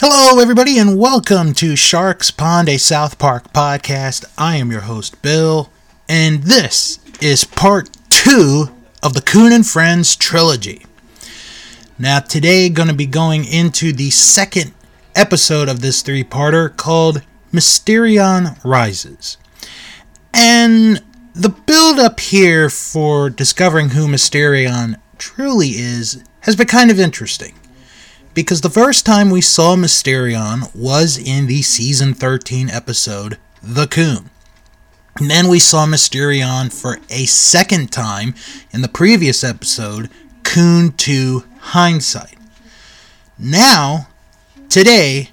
Hello, everybody, and welcome to Shark's Pond, a South Park podcast. I am your host, Bill, and this is part 2 of the Coon and Friends trilogy. Now, today, going to be going into the second episode of this three-parter called Mysterion Rises. And the build-up here for discovering who Mysterion truly is has been kind of interesting. Because the first time we saw Mysterion was in the Season 13 episode, The Coon. And then we saw Mysterion for a second time in the previous episode, Coon to Hindsight. Now, today,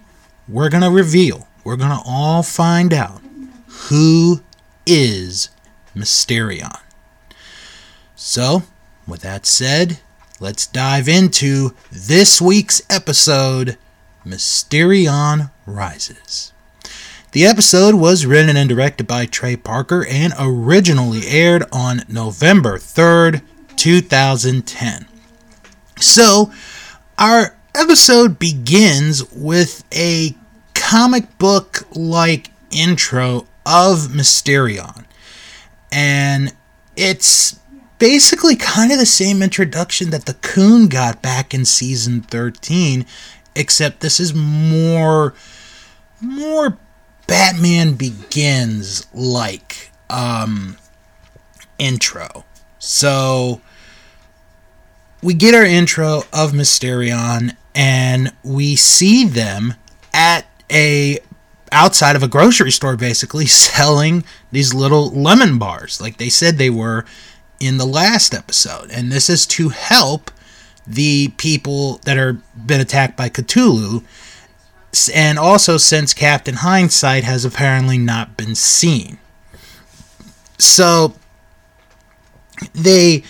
we're going to reveal, we're going to all find out who is Mysterion. So, with that said, let's dive into this week's episode, Mysterion Rises. The episode was written and directed by Trey Parker and originally aired on November 3rd, 2010. So, our episode begins with a comic book-like intro of Mysterion. And it's basically kind of the same introduction that the Coon got back in Season 13, except this is more Batman Begins-like intro. So, we get our intro of Mysterion, and we see them at outside of a grocery store, basically, selling these little lemon bars, like they said they were in the last episode, and this is to help the people that are been attacked by Cthulhu, and also since Captain Hindsight has apparently not been seen. So they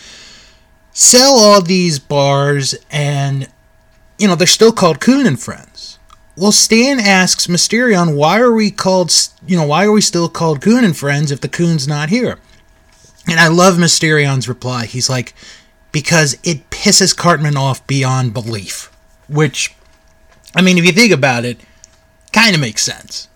sell all these bars, and you know they're still called Coon and Friends. Well, Stan asks Mysterion, why are we still called Coon and Friends if the Coon's not here? And I love Mysterion's reply. He's like, because it pisses Cartman off beyond belief. Which, I mean, if you think about it, kind of makes sense.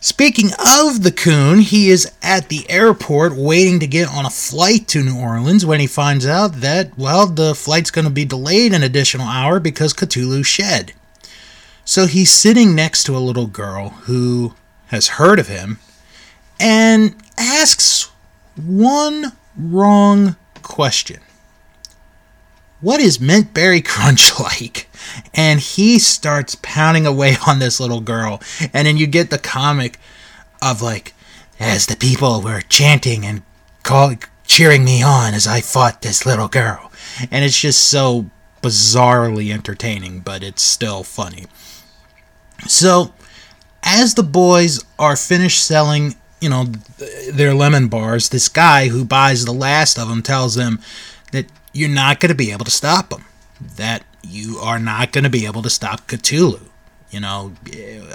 Speaking of the Coon, he is at the airport waiting to get on a flight to New Orleans when he finds out that, well, the flight's going to be delayed an additional hour because Cthulhu shed. So he's sitting next to a little girl who has heard of him and asks one wrong question. What is Mint Berry Crunch like? And he starts pounding away on this little girl. And then you get the comic of like, as the people were chanting and cheering me on as I fought this little girl. And it's just so bizarrely entertaining, but it's still funny. So, as the boys are finished selling their lemon bars, this guy who buys the last of them tells them that you're not going to be able to stop them. That you are not going to be able to stop Cthulhu. You know,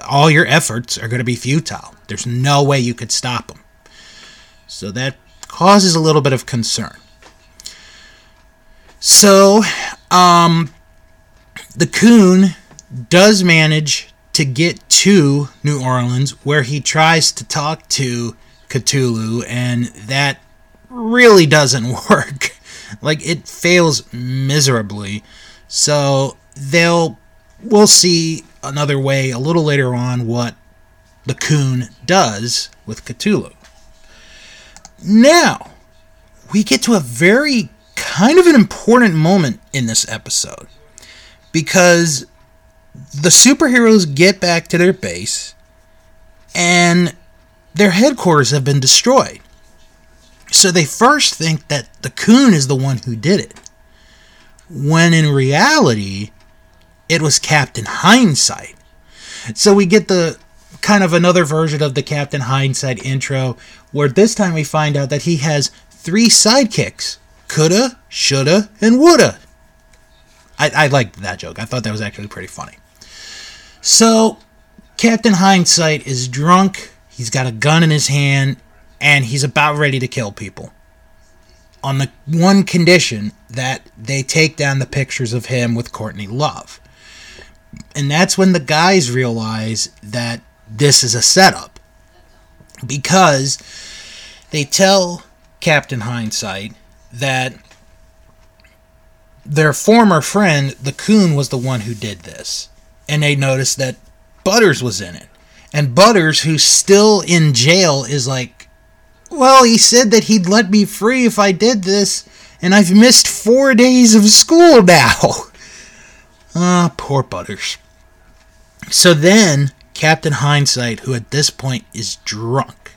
all your efforts are going to be futile. There's no way you could stop him. So that causes a little bit of concern. So, the Coon does manage to get to New Orleans, where he tries to talk to Cthulhu, and that really doesn't work. Like, it fails miserably. So, we'll see another way a little later on what the Coon does with Cthulhu. Now, we get to a very kind of an important moment in this episode, because the superheroes get back to their base, and their headquarters have been destroyed. So they first think that the Coon is the one who did it, when in reality, it was Captain Hindsight. So we get the kind of another version of the Captain Hindsight intro, where this time we find out that he has 3 sidekicks. Coulda, shoulda, and woulda. I liked that joke. I thought that was actually pretty funny. So, Captain Hindsight is drunk, he's got a gun in his hand, and he's about ready to kill people. On the one condition that they take down the pictures of him with Courtney Love. And that's when the guys realize that this is a setup, because they tell Captain Hindsight that their former friend, the Coon, was the one who did this. And they noticed that Butters was in it. And Butters, who's still in jail, is like, well, he said that he'd let me free if I did this, and I've missed 4 days of school now. Ah, poor Butters. So then, Captain Hindsight, who at this point is drunk,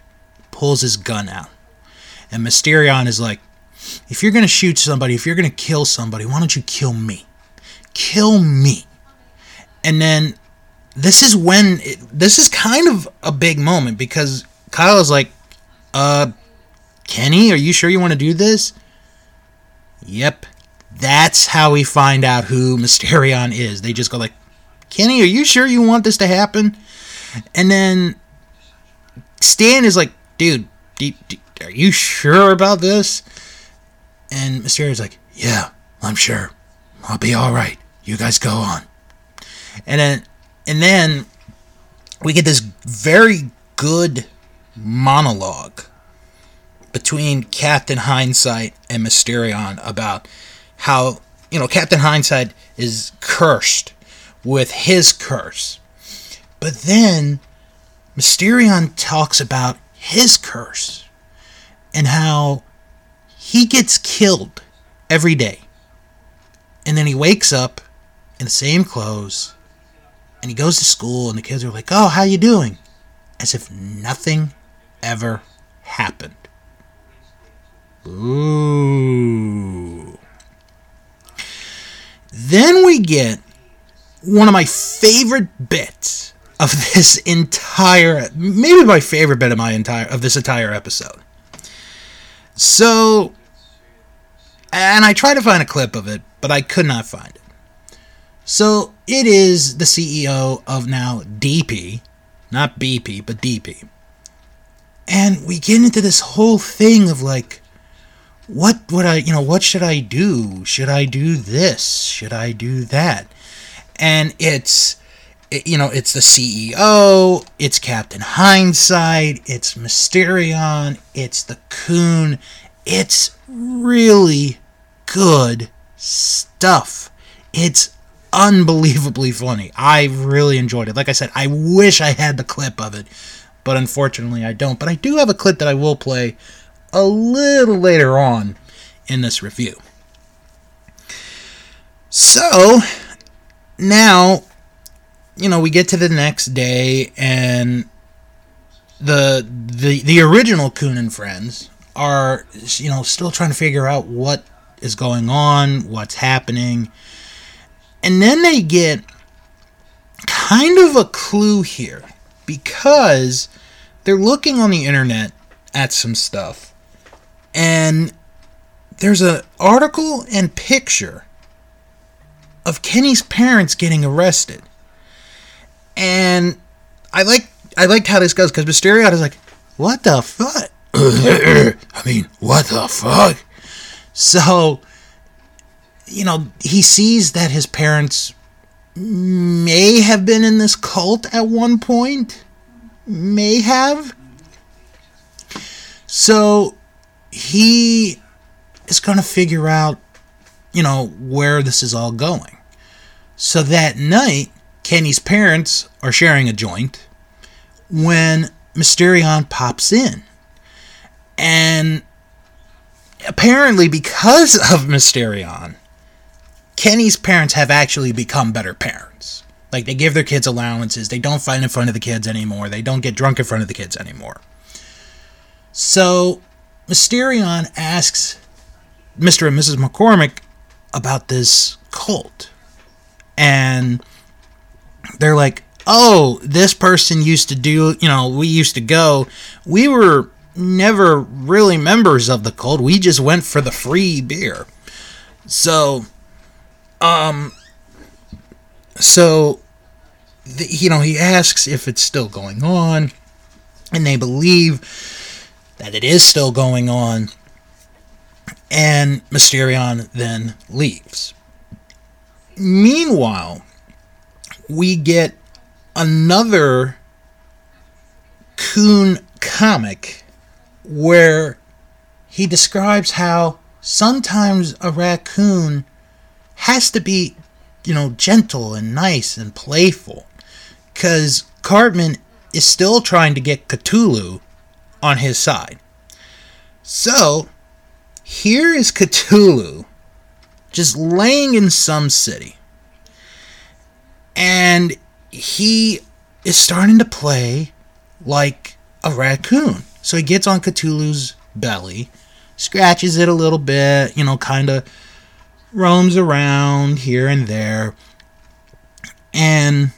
pulls his gun out. And Mysterion is like, if you're going to shoot somebody, if you're going to kill somebody, why don't you kill me? Kill me. And then, this is when, this is kind of a big moment, because Kyle is like, Kenny, are you sure you want to do this? Yep. That's how we find out who Mysterion is. They just go like, Kenny, are you sure you want this to happen? And then Stan is like, dude, are you sure about this? And Mysterion's like, yeah, I'm sure. I'll be all right. You guys go on. And then we get this very good monologue between Captain Hindsight and Mysterion about how, you know, Captain Hindsight is cursed with his curse. But then Mysterion talks about his curse and how he gets killed every day. And then he wakes up in the same clothes and he goes to school and the kids are like, oh, how you doing? As if nothing ever happened. Ooh. Then we get one of my favorite bits of this entire, maybe my favorite bit of this entire episode. So, and I tried to find a clip of it, but I could not find it. So it is the CEO of now DP, not BP, but DP. And we get into this whole thing of like, what should I do? Should I do this? Should I do that? And it's the CEO, it's Captain Hindsight, it's Mysterion, it's the Coon. It's really good stuff. It's unbelievably funny. I really enjoyed it. Like I said, I wish I had the clip of it, but unfortunately I don't. But I do have a clip that I will play a little later on in this review. So, now, you know, we get to the next day, and the original Coon and Friends are, you know, still trying to figure out what is going on, what's happening. And then they get kind of a clue here, because they're looking on the internet at some stuff. And there's an article and picture of Kenny's parents getting arrested. And I liked how this goes, because Mysterion is like, what the fuck? What the fuck? So, you know, he sees that his parents may have been in this cult at one point. May have. So, he is going to figure out, you know, where this is all going. So that night, Kenny's parents are sharing a joint when Mysterion pops in. And apparently because of Mysterion, Kenny's parents have actually become better parents. Like, they give their kids allowances. They don't fight in front of the kids anymore. They don't get drunk in front of the kids anymore. So, Mysterion asks Mr. and Mrs. McCormick about this cult. And they're like, oh, this person used to do, you know, we used to go. We were never really members of the cult. We just went for the free beer. So, you know, he asks if it's still going on. And they believe that it is still going on. And Mysterion then leaves. Meanwhile, we get another Coon comic where he describes how sometimes a raccoon has to be, you know, gentle and nice and playful, because Cartman is still trying to get Cthulhu on his side. So here is Cthulhu just laying in some city, and he is starting to play like a raccoon. So he gets on Cthulhu's belly, scratches it a little bit, you know, kind of roams around here and there, and,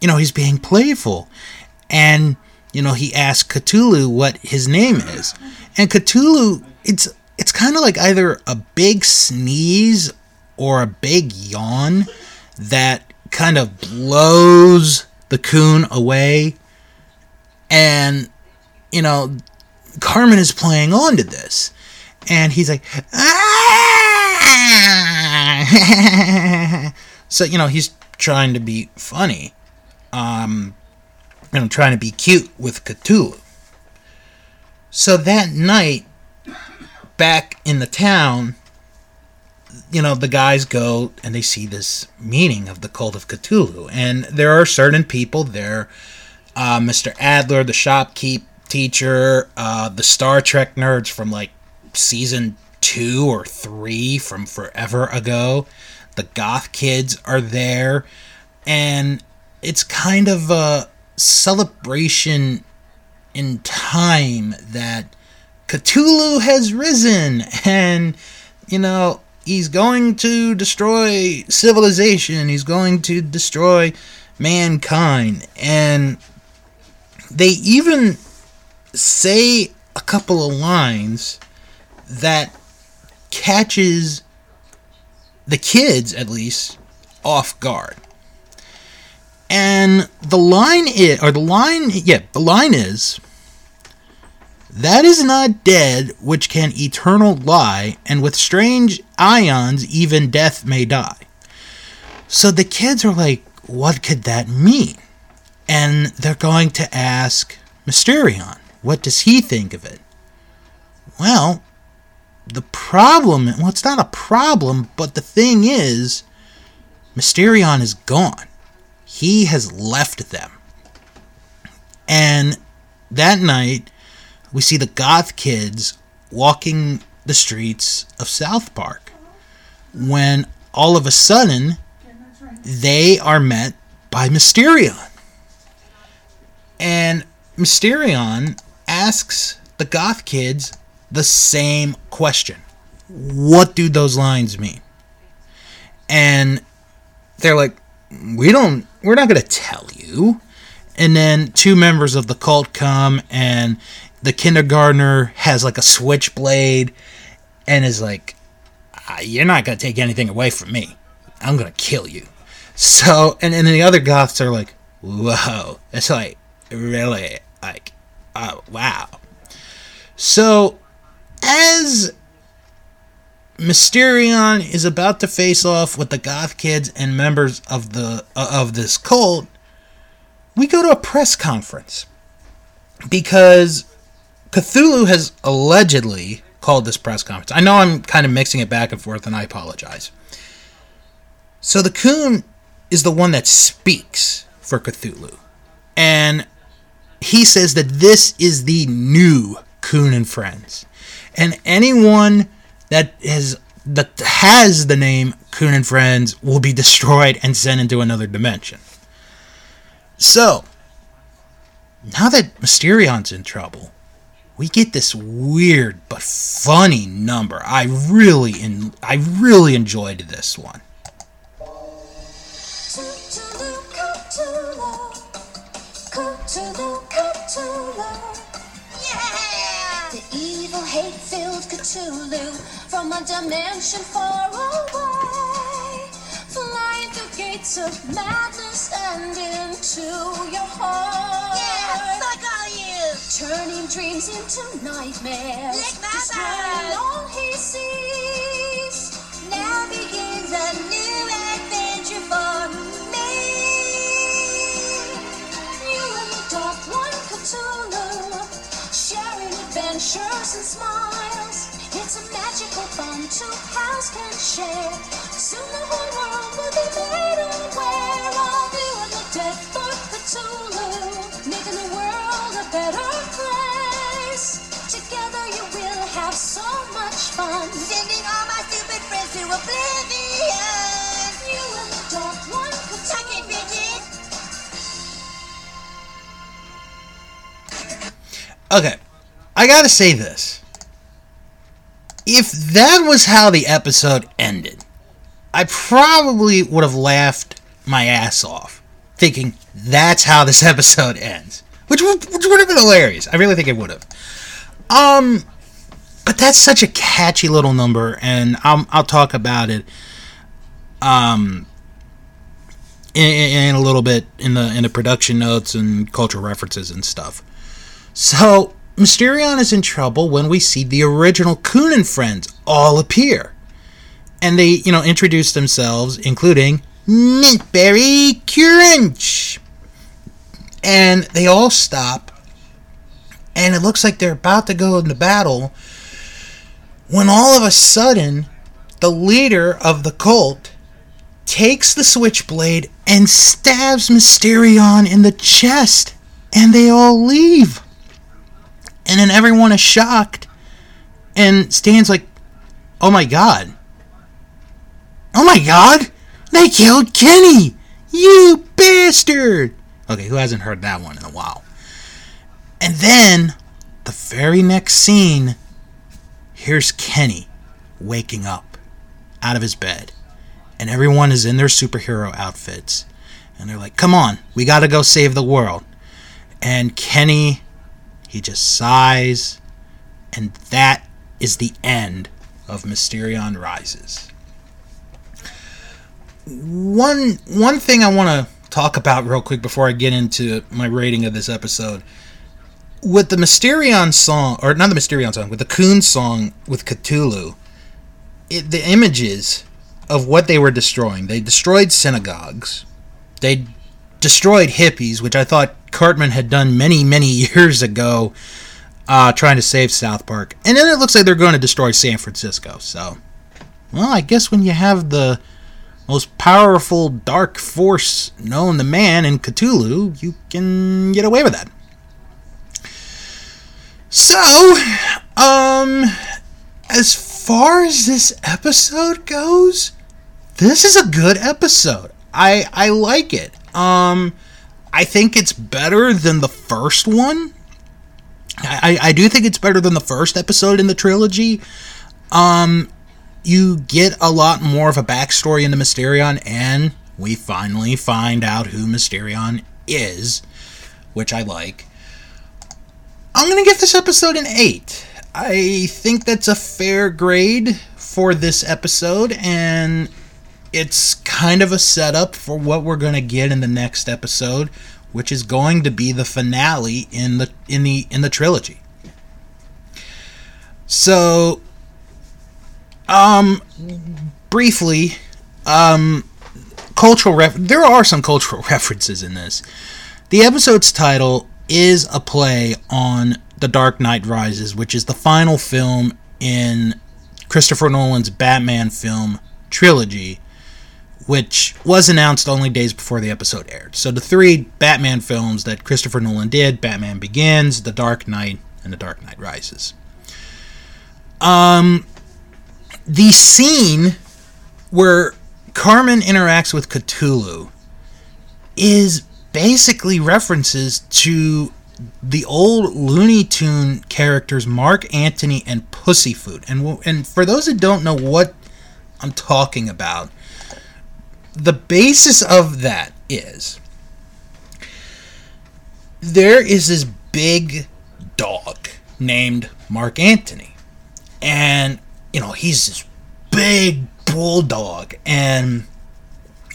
you know, he's being playful. And, you know, he asks Cthulhu what his name is, and Cthulhu, it's kind of like either a big sneeze or a big yawn that kind of blows the coon away. And, you know, Cartman is playing on to this, and he's like, ah! So, you know, he's trying to be funny, you know, trying to be cute with Cthulhu. So that night, back in the town, you know, the guys go and they see this meeting of the Cult of Cthulhu, and there are certain people there. Mr. Adler, the shopkeep teacher, the Star Trek nerds from like season 2 or 3 from forever ago, the goth kids are there, and it's kind of a celebration in time that Cthulhu has risen, and, you know, he's going to destroy civilization, he's going to destroy mankind. And they even say a couple of lines that catches the kids, at least, off guard. And the line is, that is not dead which can eternal lie, and with strange ions even death may die. So the kids are like, what could that mean? And they're going to ask Mysterion, what does he think of it? Well, it's not a problem, but the thing is, Mysterion is gone. He has left them. And that night, we see the goth kids walking the streets of South Park, when all of a sudden, they are met by Mysterion. And Mysterion asks the goth kids the same question. What do those lines mean? And they're like, we're not going to tell you. And then two members of the cult come, and the kindergartner has like a switchblade and is like, you're not going to take anything away from me. I'm going to kill you. So, and then the other goths are like, whoa. It's like, really? Like, oh, wow. So, as Mysterion is about to face off with the goth kids and members of the of this cult, we go to a press conference, because Cthulhu has allegedly called this press conference. I know I'm kind of mixing it back and forth, and I apologize. So the Coon is the one that speaks for Cthulhu, and he says that this is the new Coon and Friends, and anyone that has the name Coon and Friends will be destroyed and sent into another dimension. So, now that Mysterion's in trouble, we get this weird but funny number. I really enjoyed this one. Hate-filled Cthulhu from a dimension far away, flying through gates of madness and into your heart. Yeah, fuck all you! Turning dreams into nightmares, lick my destroying all he sees. Now begins a new adventure for me. two house can share. Soon the whole world will be made aware of you and the death of Cthulhu, making the world a better place. Together you will have so much fun, sending all my stupid friends to oblivion. You and the dark one, Kentucky Bridget. Okay, I gotta say this. If that was how the episode ended, I probably would have laughed my ass off, thinking that's how this episode ends, which would have been hilarious. I really think it would have. But that's such a catchy little number, and I'll talk about it in a little bit in the production notes and cultural references and stuff. So, Mysterion is in trouble when we see the original Coon and Friends all appear. And they, introduce themselves, including Mint Berry Crunch. And they all stop, and it looks like they're about to go into battle, when all of a sudden, the leader of the cult takes the switchblade and stabs Mysterion in the chest, and they all leave. And then everyone is shocked, and Stan's like, oh my god, they killed Kenny, you bastard. Okay, who hasn't heard that one in a while? And then, the very next scene, here's Kenny waking up out of his bed. And everyone is in their superhero outfits. And they're like, come on, we gotta go save the world. And Kenny, he just sighs. And that is the end of Mysterion Rises. One thing I want to talk about real quick before I get into my rating of this episode. With the Mysterion song, or not the Mysterion song, with the Coon song with Cthulhu, the images of what they were destroying. They destroyed synagogues. They destroyed hippies, which I thought Cartman had done many, many years ago, trying to save South Park. And then it looks like they're going to destroy San Francisco. So, well, I guess when you have the most powerful dark force known to man in Cthulhu, you can get away with that. So, as far as this episode goes, this is a good episode. I like it. I think it's better than the first one. I do think it's better than the first episode in the trilogy. You get a lot more of a backstory into Mysterion, and we finally find out who Mysterion is, which I like. I'm going to give this episode an 8. I think that's a fair grade for this episode, and it's kind of a setup for what we're going to get in the next episode, which is going to be the finale in the trilogy. So, briefly, there are some cultural references in this. The episode's title is a play on The Dark Knight Rises, which is the final film in Christopher Nolan's Batman film trilogy, which was announced only days before the episode aired. So the three Batman films that Christopher Nolan did, Batman Begins, The Dark Knight, and The Dark Knight Rises. The scene where Carmen interacts with Cthulhu is basically references to the old Looney Tune characters Mark Antony and Pussyfoot. And for those that don't know what I'm talking about, the basis of that is there is this big dog named Mark Antony. And, he's this big bulldog. And,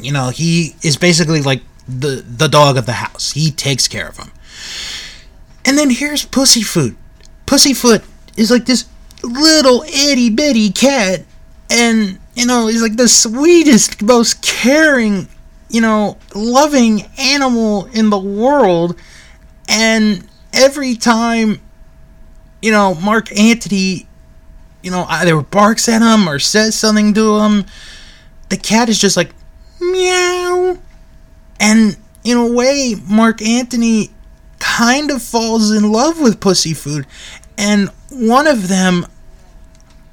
he is basically like the dog of the house. He takes care of him. And then here's Pussyfoot. Pussyfoot is like this little itty bitty cat, and he's like the sweetest, most caring, loving animal in the world. And every time Mark Antony you know, either barks at him or says something to him, the cat is just like, meow. And in a way, Mark Antony kind of falls in love with Pussyfoot. And one of them,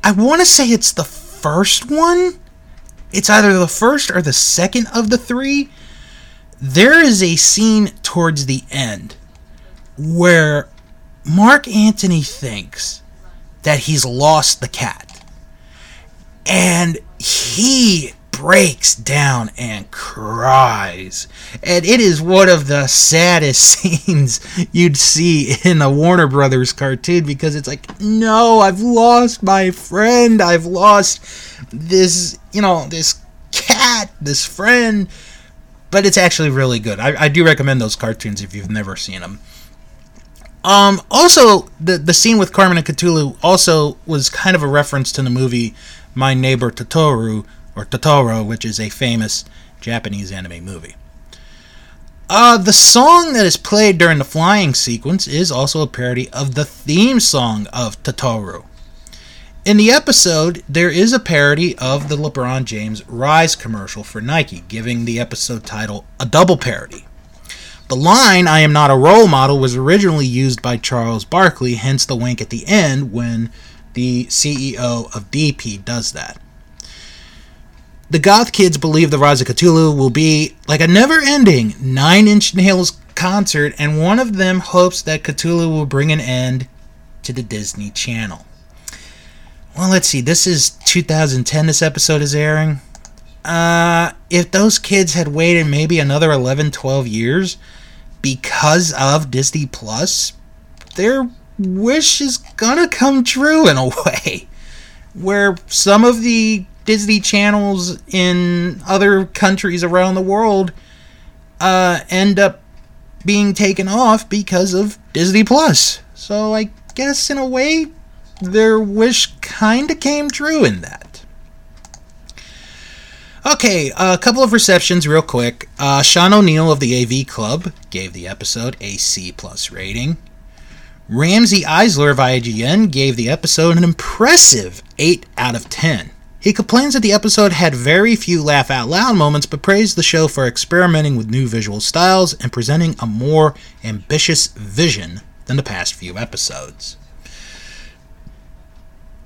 I want to say it's the first one. It's either the first or the second of the three. There is a scene towards the end where Mark Antony thinks that he's lost the cat. And he breaks down and cries. And it is one of the saddest scenes you'd see in a Warner Brothers cartoon, because it's like, no, I've lost my friend. I've lost this, you know, this cat, this friend. But it's actually really good. I do recommend those cartoons if you've never seen them. Also, the scene with Cartman and Cthulhu also was kind of a reference to the movie My Neighbor Totoro, or Totoro, which is a famous Japanese anime movie. The song that is played during the flying sequence is also a parody of the theme song of Totoro. In the episode, there is a parody of the LeBron James Rise commercial for Nike, giving the episode title a double parody. The line, "I am not a role model," was originally used by Charles Barkley, hence the wink at the end when the CEO of DP does that. The goth kids believe the Rise of Cthulhu will be like a never-ending Nine Inch Nails concert, and one of them hopes that Cthulhu will bring an end to the Disney Channel. Well, let's see. This is 2010 this episode is airing. If those kids had waited maybe another 11, 12 years because of Disney Plus, their wish is gonna come true in a way. Where some of the Disney channels in other countries around the world end up being taken off because of Disney Plus. So I guess in a way, their wish kind of came true in that. Okay, a couple of receptions real quick. Sean O'Neill of the AV Club gave the episode a C+ rating. Ramsey Eisler of IGN gave the episode an impressive 8 out of 10. He complains that the episode had very few laugh-out-loud moments, but praised the show for experimenting with new visual styles and presenting a more ambitious vision than the past few episodes.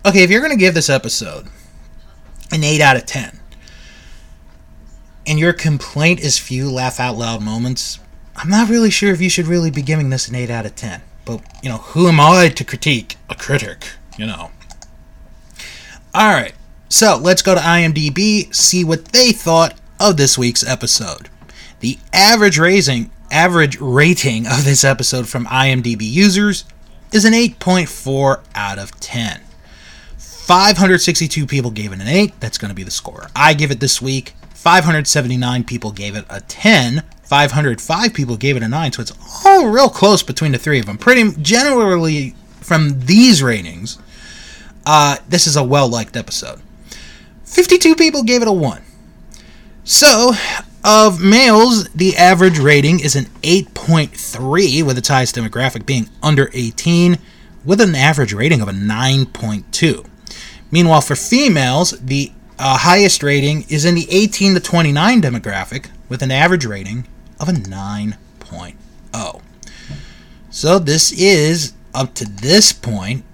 Okay, if you're going to give this episode an 8 out of 10, and your complaint is few laugh-out-loud moments, I'm not really sure if you should really be giving this an 8 out of 10. But, you know, who am I to critique a critic, you know? Alright, so let's go to IMDb, see what they thought of this week's episode. The average rating of this episode from IMDb users is an 8.4 out of 10. 562 people gave it an 8. That's going to be the score. I give it this week. 579 people gave it a 10. 505 people gave it a 9. So it's all real close between the three of them. Pretty generally from these ratings, this is a well-liked episode. 52 people gave it a 1. So, of males, the average rating is an 8.3, with its highest demographic being under 18, with an average rating of a 9.2. Meanwhile, for females, the highest rating is in the 18 to 29 demographic with an average rating of a 9.0. So this is, up to this point,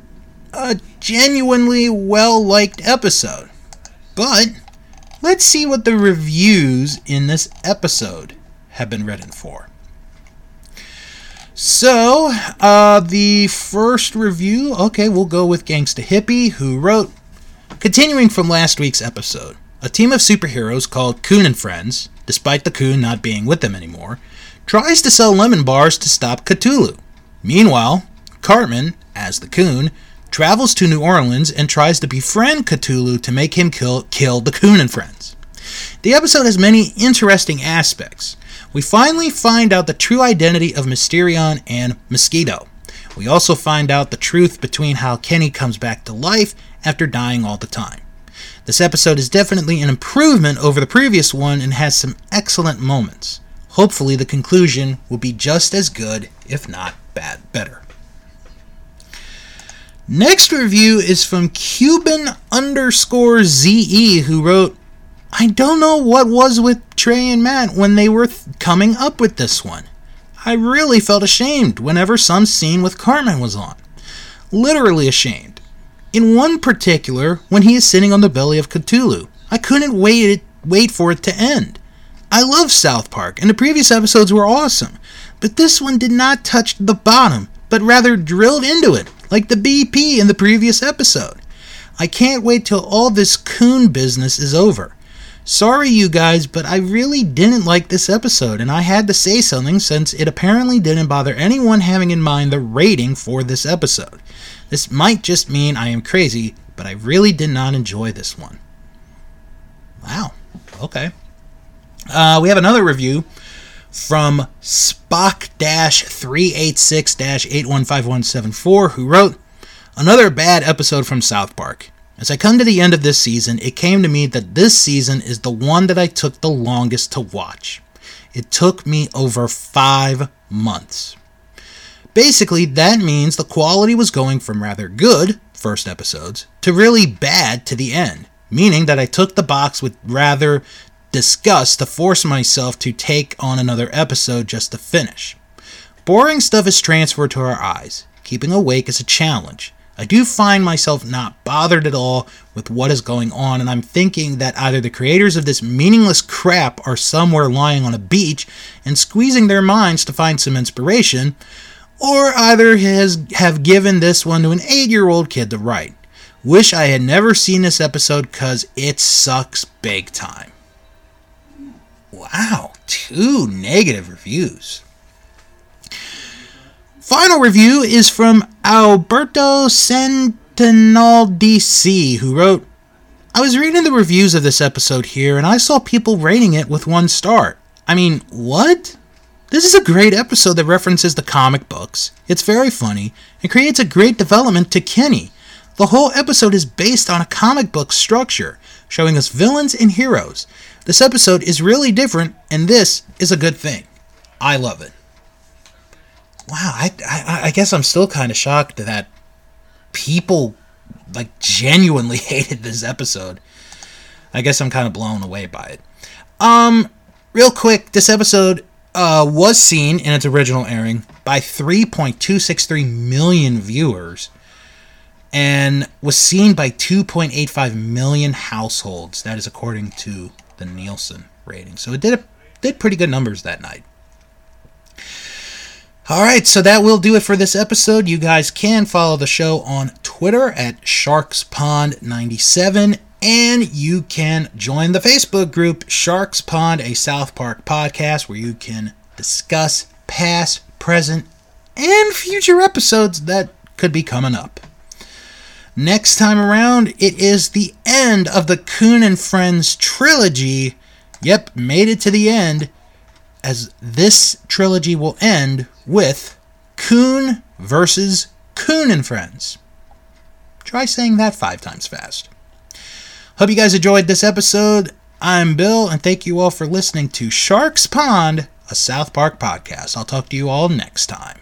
a genuinely well-liked episode. But let's see what the reviews in this episode have been written for. So, the first review, okay, we'll go with Gangsta Hippie, who wrote, continuing from last week's episode, a team of superheroes called Coon and Friends, despite the Coon not being with them anymore, tries to sell lemon bars to stop Cthulhu. Meanwhile, Cartman, as the Coon, travels to New Orleans and tries to befriend Cthulhu to make him kill the Coon and Friends. The episode has many interesting aspects. We finally find out the true identity of Mysterion and Mosquito. We also find out the truth between how Kenny comes back to life after dying all the time. This episode is definitely an improvement over the previous one and has some excellent moments. Hopefully the conclusion will be just as good, if not better. Next review is from Cuban_ZE, who wrote, I don't know what was with Trey and Matt when they were coming up with this one. I really felt ashamed whenever some scene with Cartman was on. Literally ashamed. In one particular, when he is sitting on the belly of Cthulhu, I couldn't wait for it to end. I love South Park, and the previous episodes were awesome, but this one did not touch the bottom, but rather drilled into it, like the BP in the previous episode. I can't wait till all this coon business is over. Sorry you guys, but I really didn't like this episode, and I had to say something since it apparently didn't bother anyone having in mind the rating for this episode. This might just mean I am crazy, but I really did not enjoy this one. Wow. Okay. We have another review from Spock-386-815174, who wrote, another bad episode from South Park. As I come to the end of this season, it came to me that this season is the one that I took the longest to watch. It took me over 5 months. Basically, that means the quality was going from rather good, first episodes, to really bad to the end, meaning that I took the box with rather disgust to force myself to take on another episode just to finish. Boring stuff is transferred to our eyes. Keeping awake is a challenge. I do find myself not bothered at all with what is going on, and I'm thinking that either the creators of this meaningless crap are somewhere lying on a beach and squeezing their minds to find some inspiration, or either have given this one to an 8-year-old kid to write. Wish I had never seen this episode, cause it sucks big time. Wow, 2 negative reviews. Final review is from Alberto Sentinaldc, who wrote, I was reading the reviews of this episode here, and I saw people rating it with 1 star. I mean, what? This is a great episode that references the comic books. It's very funny, and creates a great development to Kenny. The whole episode is based on a comic book structure, showing us villains and heroes. This episode is really different, and this is a good thing. I love it. Wow, I guess I'm still kind of shocked that people, like, genuinely hated this episode. I guess I'm kind of blown away by it. Real quick, this episode was seen in its original airing by 3.263 million viewers and was seen by 2.85 million households. That is according to the Nielsen rating. So it did pretty good numbers that night. Alright, so that will do it for this episode. You guys can follow the show on Twitter at Shark's Pond 97, and you can join the Facebook group Shark's Pond, a South Park podcast, where you can discuss past, present, and future episodes that could be coming up. Next time around, it is the end of the Coon and Friends trilogy. Yep, made it to the end, as this trilogy will end with Coon versus Coon and Friends. Try saying that 5 times fast. Hope you guys enjoyed this episode. I'm Bill, and thank you all for listening to Shark's Pond, a South Park podcast. I'll talk to you all next time.